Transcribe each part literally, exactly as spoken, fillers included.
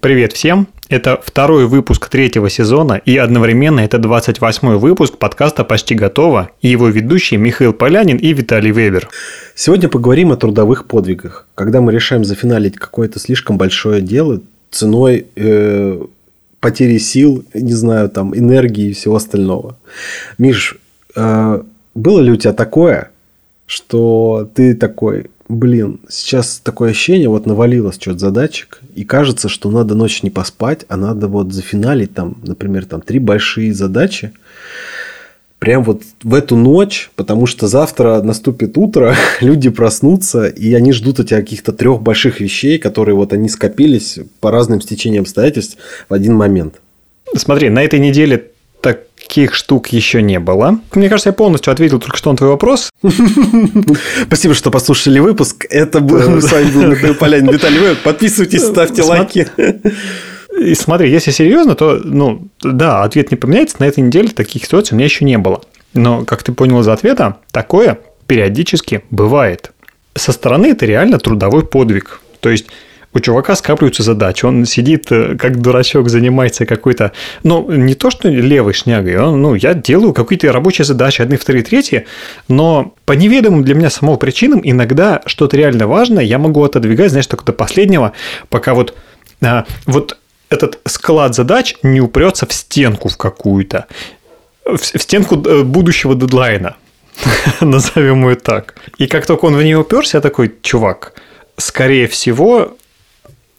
Привет всем! Это второй выпуск третьего сезона и одновременно это двадцать восьмой выпуск подкаста «Почти готово» и его ведущие Михаил Полянин и Виталий Вебер. Сегодня поговорим о трудовых подвигах. Когда мы решаем зафиналить какое-то слишком большое дело ценой э, потери сил, не знаю, там, энергии и всего остального. Миш, э, было ли у тебя такое, что ты такой... Блин, сейчас такое ощущение, вот навалилось что-то задачек, и кажется, что надо ночью не поспать, а надо вот зафиналить там, например, там три большие задачи, прям вот в эту ночь, потому что завтра наступит утро, люди проснутся, и они ждут от тебя каких-то трех больших вещей, которые вот они скопились по разным стечениям обстоятельств в один момент. Смотри, на этой неделе таких штук еще не было. Мне кажется, я полностью ответил только что на твой вопрос. Спасибо, что послушали выпуск. Это был с вами был Михаил Полянин, Виталий Вебер. Подписывайтесь, ставьте лайки. И смотри, если серьезно, то, ну, да, ответ не поменяется. На этой неделе таких ситуаций у меня еще не было. Но, как ты понял из ответа, такое периодически бывает. Со стороны это реально трудовой подвиг. То есть... У чувака скапливаются задачи, он сидит, как дурачок, занимается какой-то, ну, не то что левой шнягой, он, ну, я делаю какие-то рабочие задачи, одни, вторые, третьи, но по неведомым для меня самого причинам иногда что-то реально важное я могу отодвигать, знаешь, так до последнего, пока вот, а, вот этот склад задач не упрется в стенку в какую-то, в, в стенку будущего дедлайна, назовем ее так. И как только он в нее уперся, я такой, чувак, скорее всего...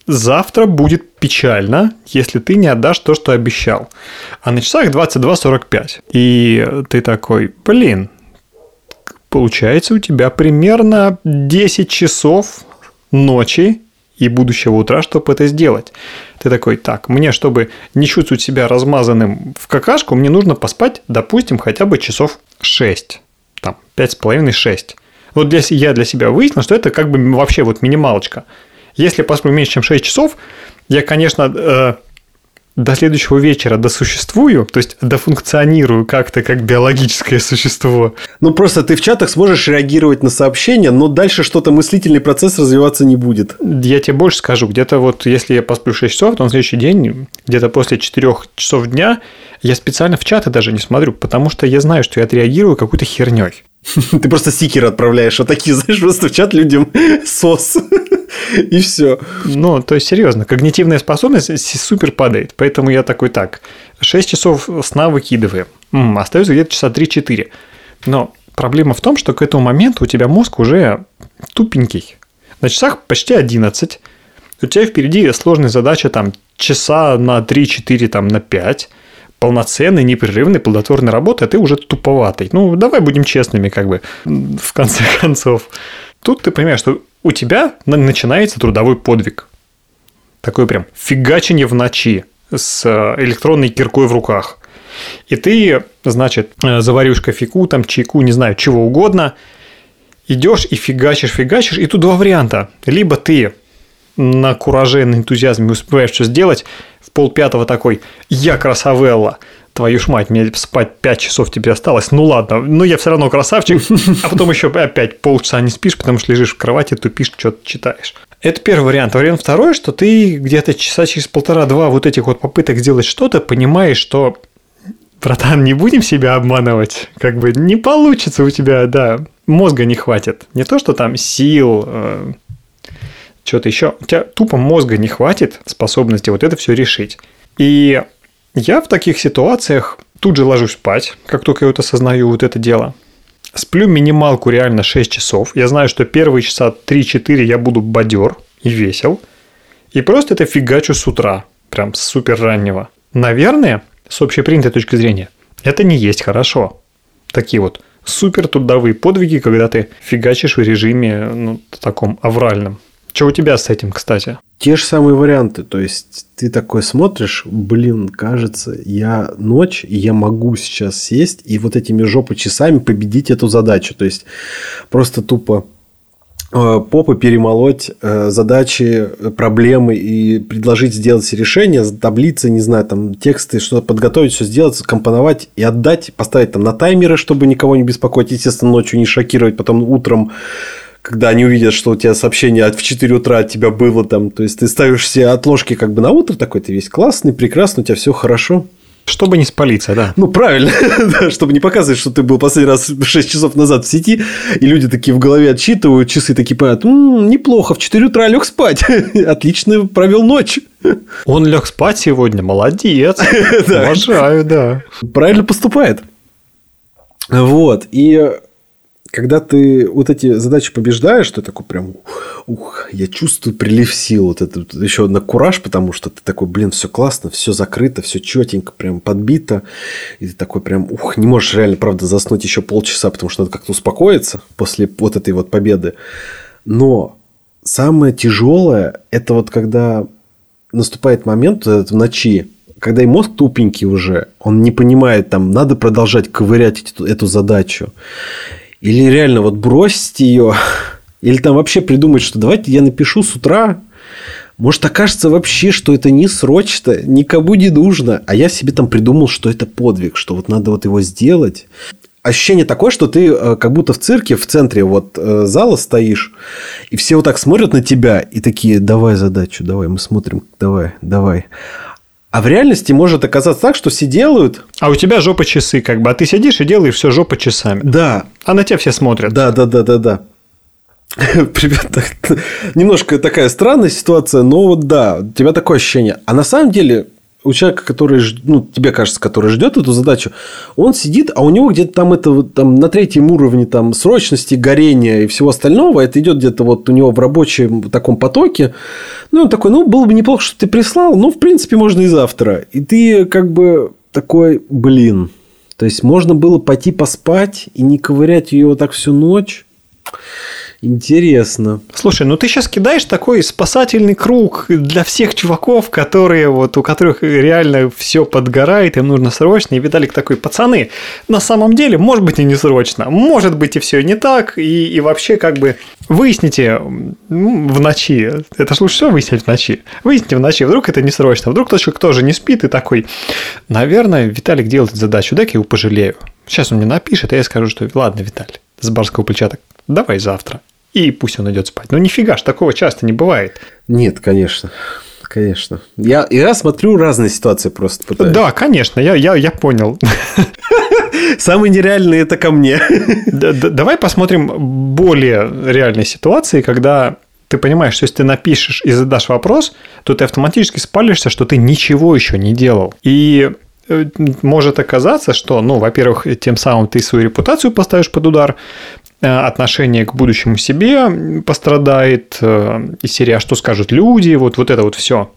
Завтра будет печально, если ты не отдашь то, что обещал. А на часах двадцать два сорок пять. И ты такой, блин, получается у тебя примерно десять часов ночи и будущего утра, чтобы это сделать. Ты такой, так, мне, чтобы не чувствовать себя размазанным в какашку, мне нужно поспать, допустим, хотя бы часов шесть. Там, пять с половиной шесть. Вот для, я для себя выяснил, что это как бы вообще вот минималочка. Если посплю меньше, чем шесть часов, я, конечно, э, до следующего вечера досуществую, то есть дофункционирую как-то как биологическое существо. Ну, просто ты в чатах сможешь реагировать на сообщения, но дальше что-то мыслительный процесс развиваться не будет. Я тебе больше скажу. Где-то вот, если я посплю шесть часов, то на следующий день, где-то после четырёх часов дня, я специально в чаты даже не смотрю, потому что я знаю, что я отреагирую какой-то хернёй. Ты просто стикеры отправляешь, а такие, знаешь, просто в чат людям сос. И все. Ну, то есть, серьезно, когнитивная способность супер падает. Поэтому я такой, так, шесть часов сна выкидываем. М-м, остается где-то часа три-четыре. Но проблема в том, что к этому моменту у тебя мозг уже тупенький. На часах почти одиннадцать. У тебя впереди сложная задача там, часа на три-четыре, там, на пять. Полноценной, непрерывной, плодотворной работы, а ты уже туповатый. Ну, давай будем честными, как бы, в конце концов. Тут ты понимаешь, что у тебя начинается трудовой подвиг. Такое прям фигачение в ночи с электронной киркой в руках. И ты, значит, заваришь кофейку, там, чайку, не знаю, чего угодно. Идешь и фигачишь, фигачишь. И тут два варианта. Либо ты на кураже, на энтузиазме успеваешь что сделать. В полпятого такой, я красавелла. Твою ж мать, мне спать пять часов тебе осталось. Ну ладно, ну я все равно красавчик. А потом еще опять полчаса не спишь, потому что лежишь в кровати, тупишь, что-то читаешь. Это первый вариант. Вариант второй, что ты где-то часа через полтора-два вот этих вот попыток сделать что-то, понимаешь, что, братан, не будем себя обманывать. Как бы не получится у тебя, да. Мозга не хватит. Не то, что там сил... Э- Что-то еще. У тебя тупо мозга не хватит способности вот это все решить. И я в таких ситуациях тут же ложусь спать, как только я вот осознаю вот это дело. Сплю минималку реально шесть часов. Я знаю, что первые часа три-четыре я буду бодер и весел. И просто это фигачу с утра. Прям супер раннего. Наверное, с общепринятой точки зрения, это не есть хорошо. Такие вот супер трудовые подвиги, когда ты фигачишь в режиме, ну, таком авральном. Что у тебя с этим, кстати? Те же самые варианты. То есть, ты такой смотришь, блин, кажется, я ночь, и я могу сейчас сесть и вот этими жопы часами победить эту задачу. То есть, просто тупо э, попы перемолоть, э, задачи, проблемы и предложить сделать решение, таблицы, не знаю, там тексты, что-то подготовить, все сделать, скомпоновать и отдать, поставить там на таймеры, чтобы никого не беспокоить, естественно, ночью не шокировать, потом утром когда они увидят, что у тебя сообщение в четыре утра от тебя было там, то есть ты ставишь себе отложки как бы на утро, такой ты весь классный, прекрасный, у тебя все хорошо. Чтобы не спалиться, да. Ну, правильно. Да, чтобы не показывать, что ты был последний раз шесть часов назад в сети, и люди такие в голове отсчитывают, часы такие понимают, м-м, неплохо, в четыре утра лег спать, отлично провел ночь. Он лег спать сегодня, молодец, уважаю, да. Правильно поступает. Вот, и когда ты вот эти задачи побеждаешь, ты такой прям, ух, я чувствую прилив сил, вот это еще на кураж, потому что ты такой, блин, все классно, все закрыто, все четенько, прям подбито, и ты такой прям, ух, не можешь реально, правда, заснуть еще полчаса, потому что надо как-то успокоиться после вот этой вот победы. Но самое тяжелое, это вот когда наступает момент вот этот в ночи, когда и мозг тупенький уже, он не понимает, там, надо продолжать ковырять эту, эту задачу. Или реально вот бросить ее, или там вообще придумать, что давайте я напишу с утра. Может, окажется вообще, что это не срочно, никому не нужно. А я себе там придумал, что это подвиг, что вот надо вот его сделать. Ощущение такое, что ты как будто в цирке, в центре вот зала стоишь, и все вот так смотрят на тебя и такие, давай задачу, давай, мы смотрим, давай, давай. А в реальности может оказаться так, что все делают... А у тебя жопа часы, как бы. А ты сидишь и делаешь все жопа часами. Да. А на тебя все смотрят. Да, да, да, да, да. Примерно немножко такая странная ситуация, но вот да, у тебя такое ощущение. А на самом деле у человека, который, ну, тебе кажется, который ждет эту задачу, он сидит, а у него где-то там это вот там на третьем уровне там срочности, горения и всего остального, это идет где-то вот у него в рабочем таком потоке. Ну, он такой, ну, было бы неплохо, что ты прислал, но, в принципе, можно и завтра. И ты как бы такой, блин. То есть, можно было пойти поспать и не ковырять ее вот так всю ночь. Интересно. Слушай, ну ты сейчас кидаешь такой спасательный круг для всех чуваков, которые вот у которых реально все подгорает, им нужно срочно. И Виталик такой, пацаны, на самом деле, может быть и не срочно, может быть и все не так, и, и вообще как бы выясните ну, в ночи, это же лучше всего выяснять в ночи, выясните в ночи, вдруг это не срочно, вдруг точка тоже не спит и такой, наверное, Виталик делает задачу, дай-ка я его пожалею. Сейчас он мне напишет, и я скажу, что ладно, Виталий, с барского плеча так, давай завтра. И пусть он идет спать. Ну, нифига ж, такого часто не бывает. Нет, конечно. Конечно. Я, я смотрю разные ситуации просто пытаюсь. Да, конечно, я, я, я понял. Самые нереальные – это ко мне. Давай посмотрим более реальные ситуации, когда ты понимаешь, что если ты напишешь и задашь вопрос, то ты автоматически спалишься, что ты ничего еще не делал. И... может оказаться, что, ну, во-первых, тем самым ты свою репутацию поставишь под удар, отношение к будущему себе пострадает, из серии «А что скажут люди?» Вот, вот это вот все.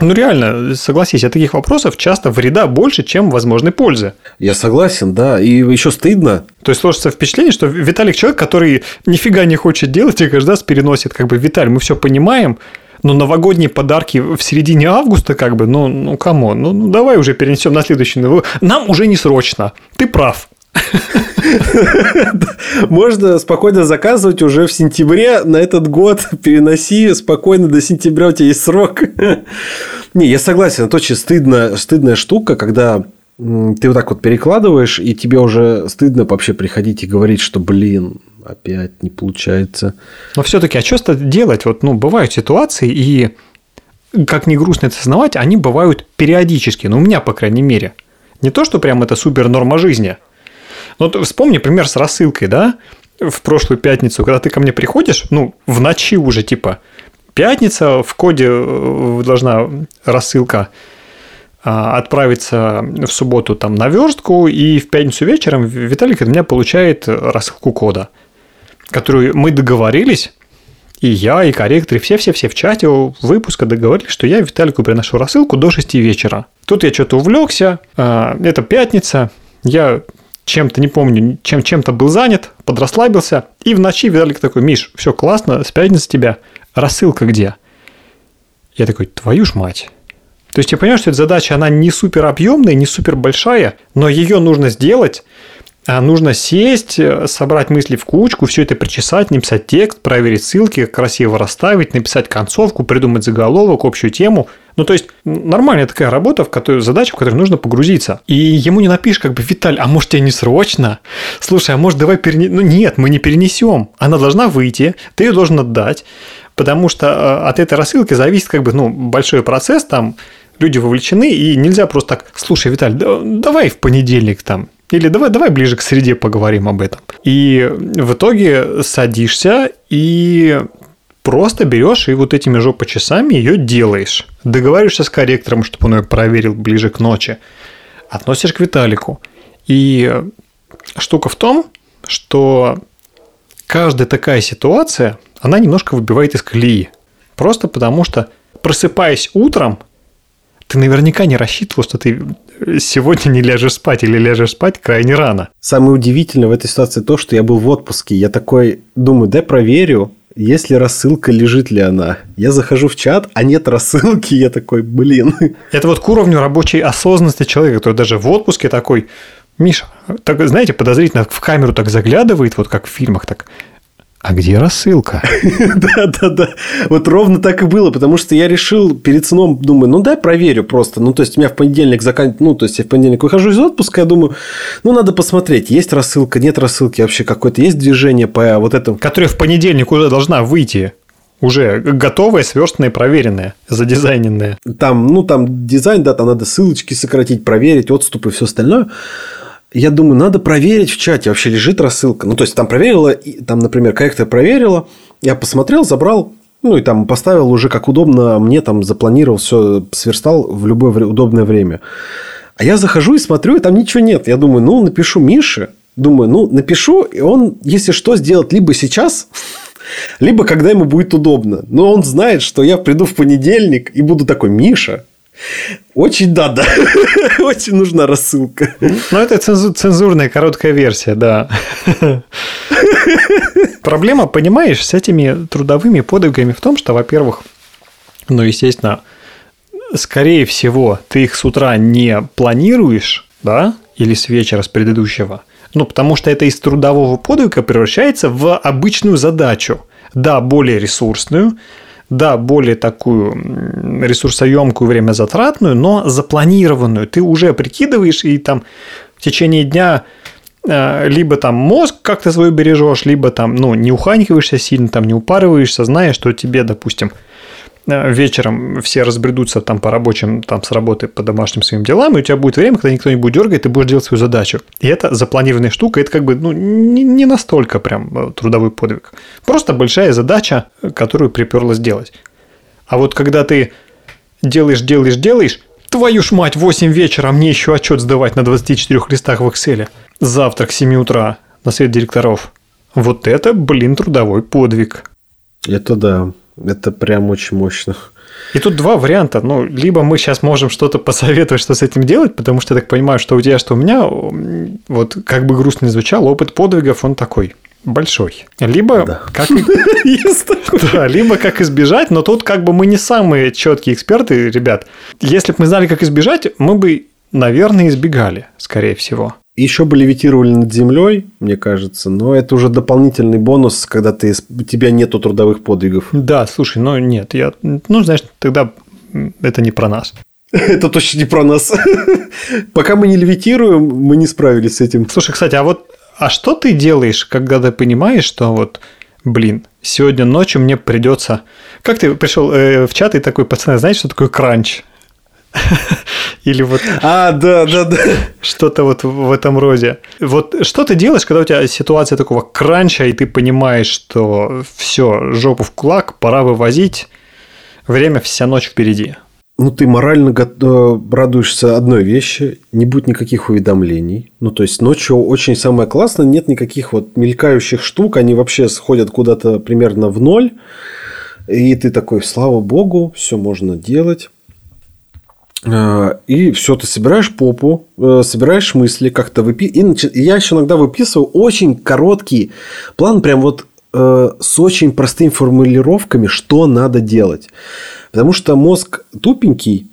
Ну, реально, согласись, от таких вопросов часто вреда больше, чем возможной пользы. Я согласен, да, и еще стыдно. То есть, сложится впечатление, что Виталик человек, который нифига не хочет делать и каждый раз переносит, как бы, Виталь, мы все понимаем, но новогодние подарки в середине августа, как бы, ну, ну, камон, ну, ну, давай уже перенесем на следующий. Нам уже не срочно. Ты прав. Можно спокойно заказывать уже в сентябре на этот год. Переноси спокойно до сентября, у тебя есть срок. Не, я согласен, это очень стыдно, стыдная штука, когда ты вот так вот перекладываешь, и тебе уже стыдно вообще приходить и говорить, что, блин, опять не получается. Но все-таки, а что делать? Вот, ну, бывают ситуации, и, как ни грустно это сознавать, они бывают периодически. Ну, у меня, по крайней мере. Не то, что прям это супер норма жизни. Вот вспомни пример с рассылкой, да? В прошлую пятницу, когда ты ко мне приходишь, ну, в ночи уже, типа, пятница, в коде должна рассылка отправиться в субботу там на верстку, и в пятницу вечером Виталик от меня получает рассылку кода, которую мы договорились, и я, и корректор, и все-все-все в чате выпуска договорились, что я Виталику приношу рассылку до шести вечера. Тут я что-то увлекся, это пятница, я чем-то, не помню, чем, чем-то был занят, подрасслабился, и в ночи Виталик такой, Миш, все классно, с пятницы тебя, рассылка где? Я такой, твою ж мать. То есть, я понимаю, что эта задача, она не супер объемная, не супер большая, но ее нужно сделать, нужно сесть, собрать мысли в кучку, все это причесать, написать текст, проверить ссылки, красиво расставить, написать концовку, придумать заголовок, общую тему. Ну, то есть, нормальная такая работа, в которую, задача, в которую нужно погрузиться. И ему не напишешь, как бы, Виталь, а может, тебе не срочно? Слушай, а может, давай перенесем? Ну, нет, мы не перенесем. Она должна выйти, ты ее должен отдать, потому что от этой рассылки зависит, как бы, ну, большой процесс, там, люди вовлечены, и нельзя просто так, слушай, Виталь, давай в понедельник там, или давай, давай ближе к среде поговорим об этом. И в итоге садишься и просто берешь и вот этими жопочасами ее делаешь. Договариваешься с корректором, чтобы он ее проверил ближе к ночи. Относишь к Виталику. И штука в том, что каждая такая ситуация, она немножко выбивает из колеи. Просто потому что, просыпаясь утром, ты наверняка не рассчитывал, что ты сегодня не ляжешь спать или ляжешь спать крайне рано. Самое удивительное в этой ситуации то, что я был в отпуске. Я такой думаю, да проверю, есть ли рассылка, лежит ли она. Я захожу в чат, а нет рассылки. Я такой, блин. Это вот к уровню рабочей осознанности человека, который даже в отпуске такой, Миша, так, знаете, подозрительно в камеру так заглядывает, вот как в фильмах так. А где рассылка? Да-да-да. Вот ровно так и было, потому что я решил перед сном, думаю, ну, дай проверю просто. Ну, то есть, у меня в понедельник заканчивается... Ну, то есть, я в понедельник выхожу из отпуска, я думаю, ну, надо посмотреть, есть рассылка, нет рассылки вообще какой-то, есть движение по вот этому... Которая в понедельник уже должна выйти. Уже готовые, сверстанные, проверенные, задизайненные. Там, ну, там дизайн, да, там надо ссылочки сократить, проверить, отступы и все остальное. Я думаю, надо проверить в чате, вообще лежит рассылка. Ну, то есть, там проверила, там, например, корректор проверила, я посмотрел, забрал, ну, и там поставил уже как удобно мне, там, запланировал, все сверстал в любое удобное время. А я захожу и смотрю, и там ничего нет. Я думаю, ну, напишу Мише, думаю, ну, напишу, и он, если что, сделает либо сейчас... либо когда ему будет удобно. Но он знает, что я приду в понедельник и буду такой, Миша, очень надо, очень нужна рассылка. Ну, это цензурная короткая версия, да. Проблема, понимаешь, с этими трудовыми подвигами в том, что, во-первых, ну, естественно, скорее всего, ты их с утра не планируешь, да, или с вечера, с предыдущего. Ну, потому что это из трудового подвига превращается в обычную задачу. Да, более ресурсную, да, более такую ресурсоемкую, времязатратную, но запланированную. Ты уже прикидываешь, и там в течение дня либо там мозг как-то свой бережешь, либо там, ну, не уханькиваешься сильно, там не упарываешься, зная, что тебе, допустим, вечером все разбредутся там по рабочим, там с работы, по домашним своим делам, и у тебя будет время, когда никто не будет дергать, ты будешь делать свою задачу. И это запланированная штука, это как бы, ну, не, не настолько прям трудовой подвиг. Просто большая задача, которую приперло сделать. А вот когда ты делаешь, делаешь, делаешь, твою ж мать, восемь вечера, а мне еще отчет сдавать на двадцати четырёх листах в Excel, завтра к семи утра на совет директоров. Вот это, блин, трудовой подвиг. Это да. Это прям очень мощно. И тут два варианта. Ну, либо мы сейчас можем что-то посоветовать, что с этим делать, потому что я так понимаю, что у тебя, что у меня, вот как бы грустно ни звучало, опыт подвигов, он такой большой. Либо, да. Как... да, либо как избежать, но тут как бы мы не самые четкие эксперты, ребят. Если бы мы знали, как избежать, мы бы, наверное, избегали, скорее всего. Еще бы левитировали над землей, мне кажется, но это уже дополнительный бонус, когда ты, у тебя нету трудовых подвигов. Да, слушай, ну нет, я, ну, знаешь, тогда это не про нас. Это точно не про нас. Пока мы не левитируем, мы не справились с этим. Слушай, кстати, а вот а что ты делаешь, когда ты понимаешь, что вот, блин, сегодня ночью мне придется... Как ты пришел э, в чат и такой, пацаны, знаете, что такое кранч? Или вот а, да, да, да. что-то вот в этом роде. Вот что ты делаешь, когда у тебя ситуация такого кранча, и ты понимаешь, что все, жопу в кулак, пора вывозить, время вся ночь впереди. Ну, ты морально радуешься одной вещи, не будет никаких уведомлений. Ну, то есть, ночью очень самое классное, нет никаких вот мелькающих штук, они вообще сходят куда-то примерно в ноль, и ты такой, слава богу, все можно делать. И все, ты собираешь попу, собираешь мысли, как-то выписываешь. И я еще иногда выписываю очень короткий план, прям вот э, с очень простыми формулировками, что надо делать. Потому что мозг тупенький,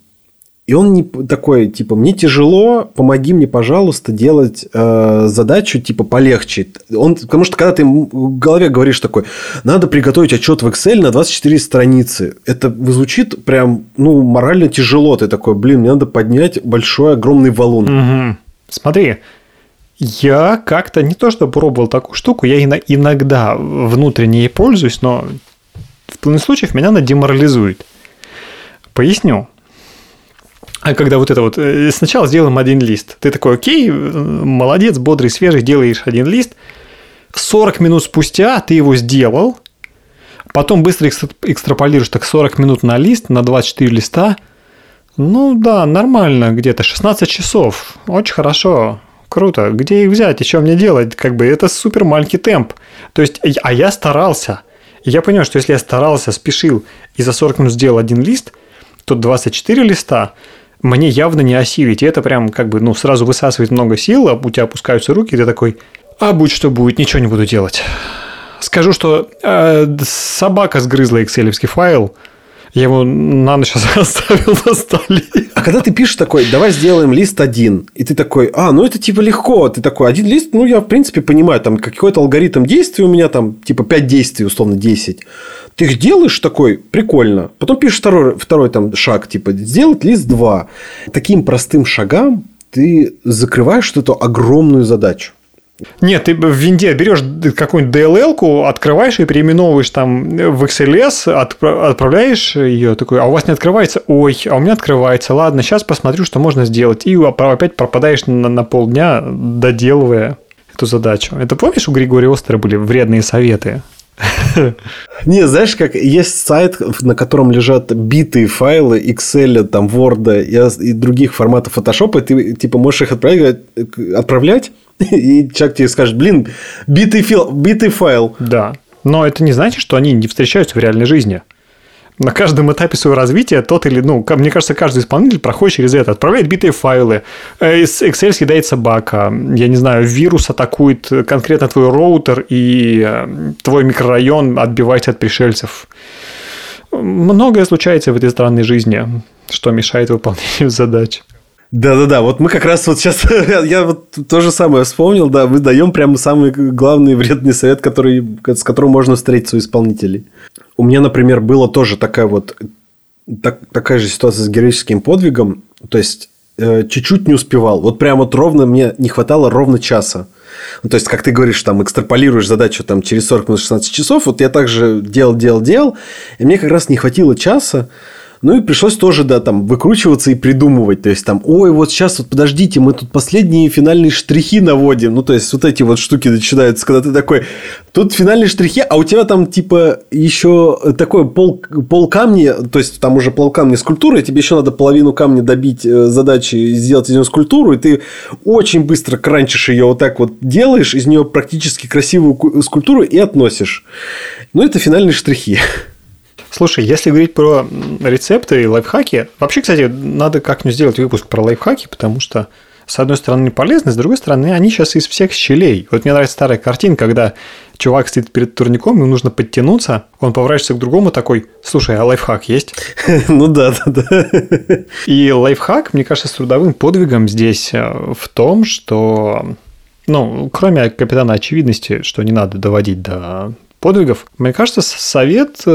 И он не такой, типа, мне тяжело, помоги мне, пожалуйста, делать э, задачу, типа, полегче. Он, потому что, когда ты в голове говоришь такой, надо приготовить отчет в Excel на двадцать четыре страницы. Это звучит прям, ну, морально тяжело. Ты такой, блин, мне надо поднять большой, огромный валун. Угу. Смотри, я как-то не то, что пробовал такую штуку, я иногда внутренне ей пользуюсь, но в половине случаев меня она деморализует. Поясню. А когда вот это вот... Сначала сделаем один лист. Ты такой, окей, молодец, бодрый, свежий, делаешь один лист. сорок минут спустя ты его сделал. Потом быстро экстраполируешь так сорок минут на лист, на двадцать четыре листа. Ну да, нормально, где-то шестнадцать часов. Очень хорошо, круто. Где их взять и что мне делать? Как бы это супер маленький темп. То есть, а я старался. Я понимаю, что если я старался, спешил и за сорок минут сделал один лист, то двадцать четыре листа... мне явно не осилить. И это прям как бы, ну, сразу высасывает много сил, а у тебя опускаются руки, и ты такой, а будь что будет, ничего не буду делать. Скажу, что э, собака сгрызла экселевский файл, я его на ночь оставил на столе. А когда ты пишешь такой, давай сделаем лист один, и ты такой, а, ну это типа легко, ты такой, один лист, ну я в принципе понимаю, там какой-то алгоритм действий у меня, там типа пять действий, условно десять. Ты их делаешь такой, прикольно. Потом пишешь второй, второй там шаг, типа, сделать лист два. Таким простым шагом ты закрываешь эту огромную задачу. Нет, ты в винде берешь какую-нибудь ди эл эл-ку, открываешь и переименовываешь там в икс эл эс, отпра- отправляешь ее, такой, а у вас не открывается? Ой, а у меня открывается. Ладно, сейчас посмотрю, что можно сделать. И опять пропадаешь на, на полдня, доделывая эту задачу. Это помнишь, у Григория Остера были вредные советы? Не, знаешь, как есть сайт, на котором лежат битые файлы Excel, там, Word и, и других форматов Photoshop, и ты типа можешь их отправлять, отправлять, и человек тебе скажет, блин, битый, фил, битый файл. Да, но это не значит, что они не встречаются в реальной жизни. На каждом этапе своего развития тот или... Ну, мне кажется, каждый исполнитель проходит через это. Отправляет битые файлы. Из Excel съедает собака. Я не знаю, вирус атакует конкретно твой роутер, и твой микрорайон отбивается от пришельцев. Многое случается в этой странной жизни, что мешает выполнению задач. Да-да-да, вот мы как раз вот сейчас... Я вот то же самое вспомнил, да. Мы даем прямо самый главный вредный совет, который, с которым можно встретиться у исполнителей. У меня, например, была тоже такая вот так, такая же ситуация с героическим подвигом. То есть, э, чуть-чуть не успевал. Вот прям вот ровно мне не хватало ровно часа. Ну, то есть, как ты говоришь, там, экстраполируешь задачу там, через сорок минут, шестнадцать часов. Вот я также делал, делал, делал. И мне как раз не хватило часа. Ну, и пришлось тоже, да, там, выкручиваться и придумывать. То есть, там, ой, вот сейчас, вот подождите, мы тут последние финальные штрихи наводим. Ну, то есть, вот эти вот штуки начинаются, когда ты такой, тут финальные штрихи, а у тебя там, типа, еще такое пол, пол камня, то есть, там уже пол камня скульптуры, и тебе еще надо половину камня добить задачи, сделать из нее скульптуру, и ты очень быстро кранчишь ее, вот так вот делаешь, из нее практически красивую скульптуру и относишь. Ну, это финальные штрихи. Слушай, если говорить про рецепты и лайфхаки... Вообще, кстати, надо как-нибудь сделать выпуск про лайфхаки, потому что, с одной стороны, полезны, с другой стороны, они сейчас из всех щелей. Вот мне нравится старая картинка, когда чувак стоит перед турником, ему нужно подтянуться, он поворачивается к другому такой, слушай, а лайфхак есть? Ну да, да, да. И лайфхак, мне кажется, с трудовым подвигом здесь в том, что... Ну, кроме капитана очевидности, что не надо доводить до... подвигов. Мне кажется, совет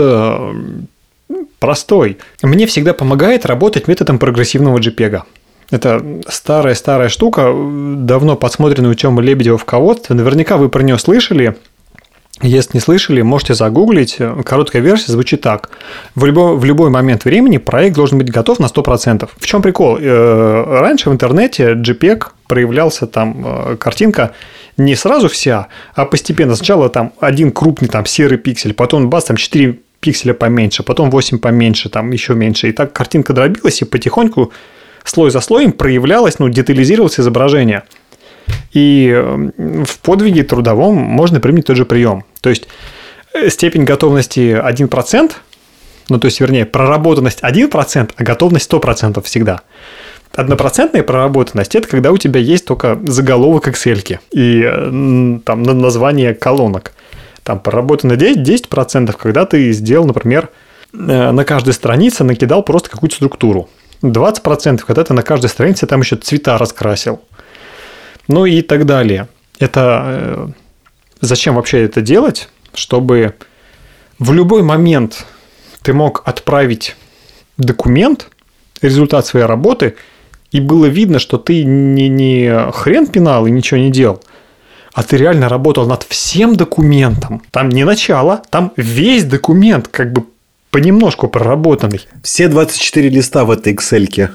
простой. Мне всегда помогает работать методом прогрессивного джипега. Это старая-старая штука, давно подсмотренная у Тёмы Лебедева в ководстве. Наверняка вы про нее слышали. Если не слышали, можете загуглить. Короткая версия звучит так. В любой, в любой момент времени проект должен быть готов на сто процентов. В чем прикол? Раньше в интернете JPEG проявлялся там картинка не сразу вся, а постепенно. Сначала там один крупный там серый пиксель, потом бац, там четыре пикселя поменьше, потом восемь поменьше, там еще меньше. И так картинка дробилась, и потихоньку слой за слоем проявлялось, ну, детализировалось изображение. И в подвиге трудовом можно применить тот же прием. То есть, степень готовности один процент, ну, то есть, вернее, проработанность один процент, а готовность сто процентов всегда. Однопроцентная проработанность – это когда у тебя есть только заголовок Excel-ки и там название колонок. Там проработано десять процентов, когда ты сделал, например, на каждой странице накидал просто какую-то структуру. двадцать процентов, когда ты на каждой странице там еще цвета раскрасил. Ну и так далее. Это зачем вообще это делать? Чтобы в любой момент ты мог отправить документ, результат своей работы, и было видно, что ты не, не хрен пинал и ничего не делал, а ты реально работал над всем документом. Там не начало, там весь документ как бы понемножку проработанный. Все двадцать четыре листа в этой Excel-ке.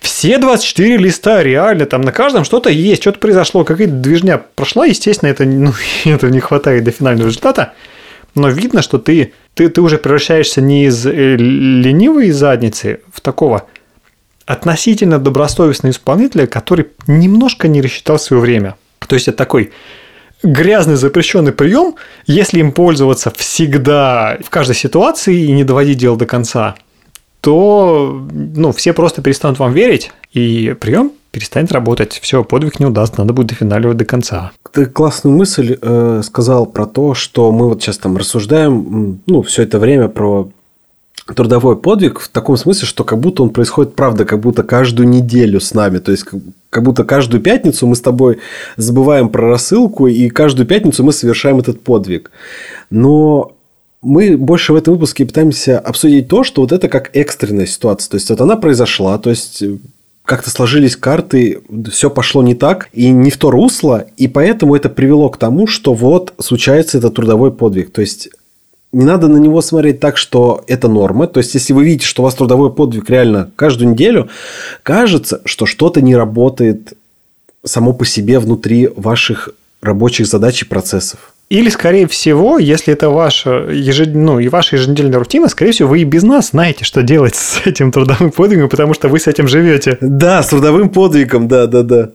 Все двадцать четыре листа, реально, там на каждом что-то есть, что-то произошло, какая-то движня прошла, естественно, это, ну, этого не хватает до финального результата, но видно, что ты, ты, ты уже превращаешься не из ленивой задницы в такого относительно добросовестного исполнителя, который немножко не рассчитал свое время. То есть это такой грязный запрещенный прием, если им пользоваться всегда, в каждой ситуации и не доводить дело до конца, то, ну, все просто перестанут вам верить, и прием перестанет работать. Все, подвиг не удастся, надо будет дофиналивать до конца. Ты классную мысль э, сказал про то, что мы вот сейчас там рассуждаем, ну, все это время про трудовой подвиг в таком смысле, что как будто он происходит, правда, как будто каждую неделю с нами. То есть, как будто каждую пятницу мы с тобой забываем про рассылку, и каждую пятницу мы совершаем этот подвиг. Но... мы больше в этом выпуске пытаемся обсудить то, что вот это как экстренная ситуация. То есть, вот она произошла, то есть, как-то сложились карты, все пошло не так и не в то русло, и поэтому это привело к тому, что вот случается этот трудовой подвиг. То есть, не надо на него смотреть так, что это норма. То есть, если вы видите, что у вас трудовой подвиг реально каждую неделю, кажется, что что-то не работает само по себе внутри ваших рабочих задач и процессов. Или, скорее всего, если это ваша, ежед... ну, и ваша еженедельная рутина, скорее всего, вы и без нас знаете, что делать с этим трудовым подвигом, потому что вы с этим живете. Да, с трудовым подвигом, да-да-да.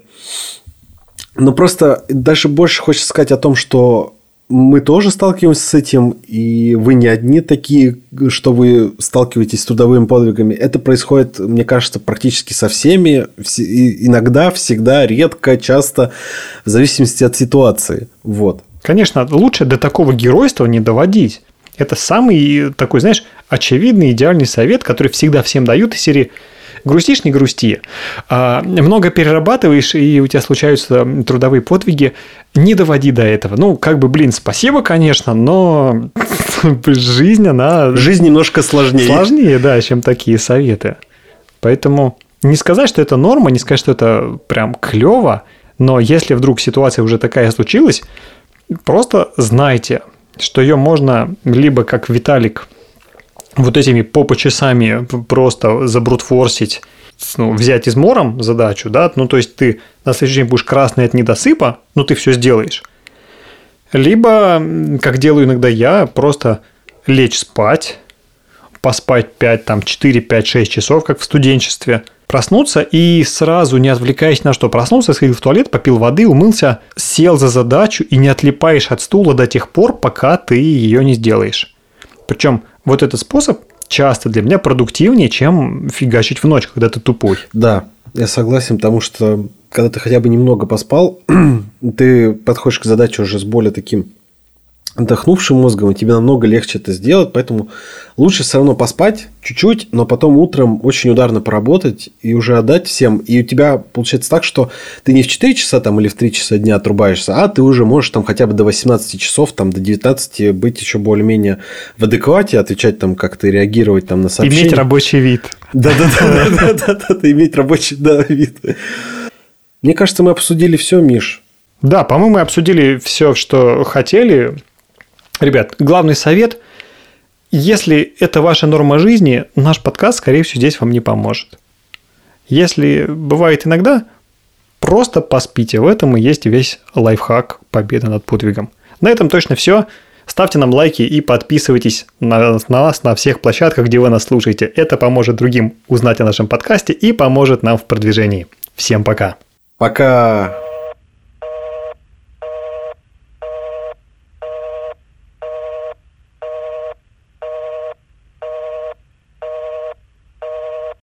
Но просто даже больше хочется сказать о том, что мы тоже сталкиваемся с этим, и вы не одни такие, что вы сталкиваетесь с трудовыми подвигами. Это происходит, мне кажется, практически со всеми. Иногда, всегда, редко, часто, в зависимости от ситуации. Вот. Конечно, лучше до такого геройства не доводить. Это самый такой, знаешь, очевидный, идеальный совет, который всегда всем дают из серии «грустишь, не грусти». Много перерабатываешь, и у тебя случаются трудовые подвиги. Не доводи до этого. Ну, как бы, блин, спасибо, конечно, но жизнь, она... жизнь немножко сложнее. Сложнее, да, чем такие советы. Поэтому не сказать, что это норма, не сказать, что это прям клево, но если вдруг ситуация уже такая случилась, просто знайте, что ее можно либо, как Виталик, вот этими попочасами просто забрутфорсить, ну, взять измором задачу, да, ну, то есть, ты на следующий день будешь красный от недосыпа, но ты все сделаешь. Либо, как делаю иногда я, просто лечь спать, поспать пять, там, четыре, пять, шесть часов, как в студенчестве, проснуться и сразу, не отвлекаясь на что, проснулся, сходил в туалет, попил воды, умылся, сел за задачу и не отлипаешь от стула до тех пор, пока ты ее не сделаешь. Причем вот этот способ часто для меня продуктивнее, чем фигачить в ночь, когда ты тупой. Да, я согласен, потому что когда ты хотя бы немного поспал, ты подходишь к задаче уже с более таким отдохнувшим мозгом, и тебе намного легче это сделать, поэтому лучше все равно поспать чуть-чуть, но потом утром очень ударно поработать и уже отдать всем. И у тебя получается так, что ты не в четыре часа там, или в три часа дня отрубаешься, а ты уже можешь там, хотя бы до восемнадцати часов, там, до девятнадцати быть еще более-менее в адеквате, отвечать там как-то, реагировать там, на сообщения. Иметь рабочий вид. Да-да-да, иметь рабочий вид. Мне кажется, мы обсудили все, Миш. Да, по-моему, мы обсудили все, что хотели. Ребят, главный совет: если это ваша норма жизни, наш подкаст, скорее всего, здесь вам не поможет. Если бывает иногда, просто поспите. В этом и есть весь лайфхак победы над подвигом. На этом точно все. Ставьте нам лайки и подписывайтесь на нас на всех площадках, где вы нас слушаете. Это поможет другим узнать о нашем подкасте и поможет нам в продвижении. Всем пока. Пока.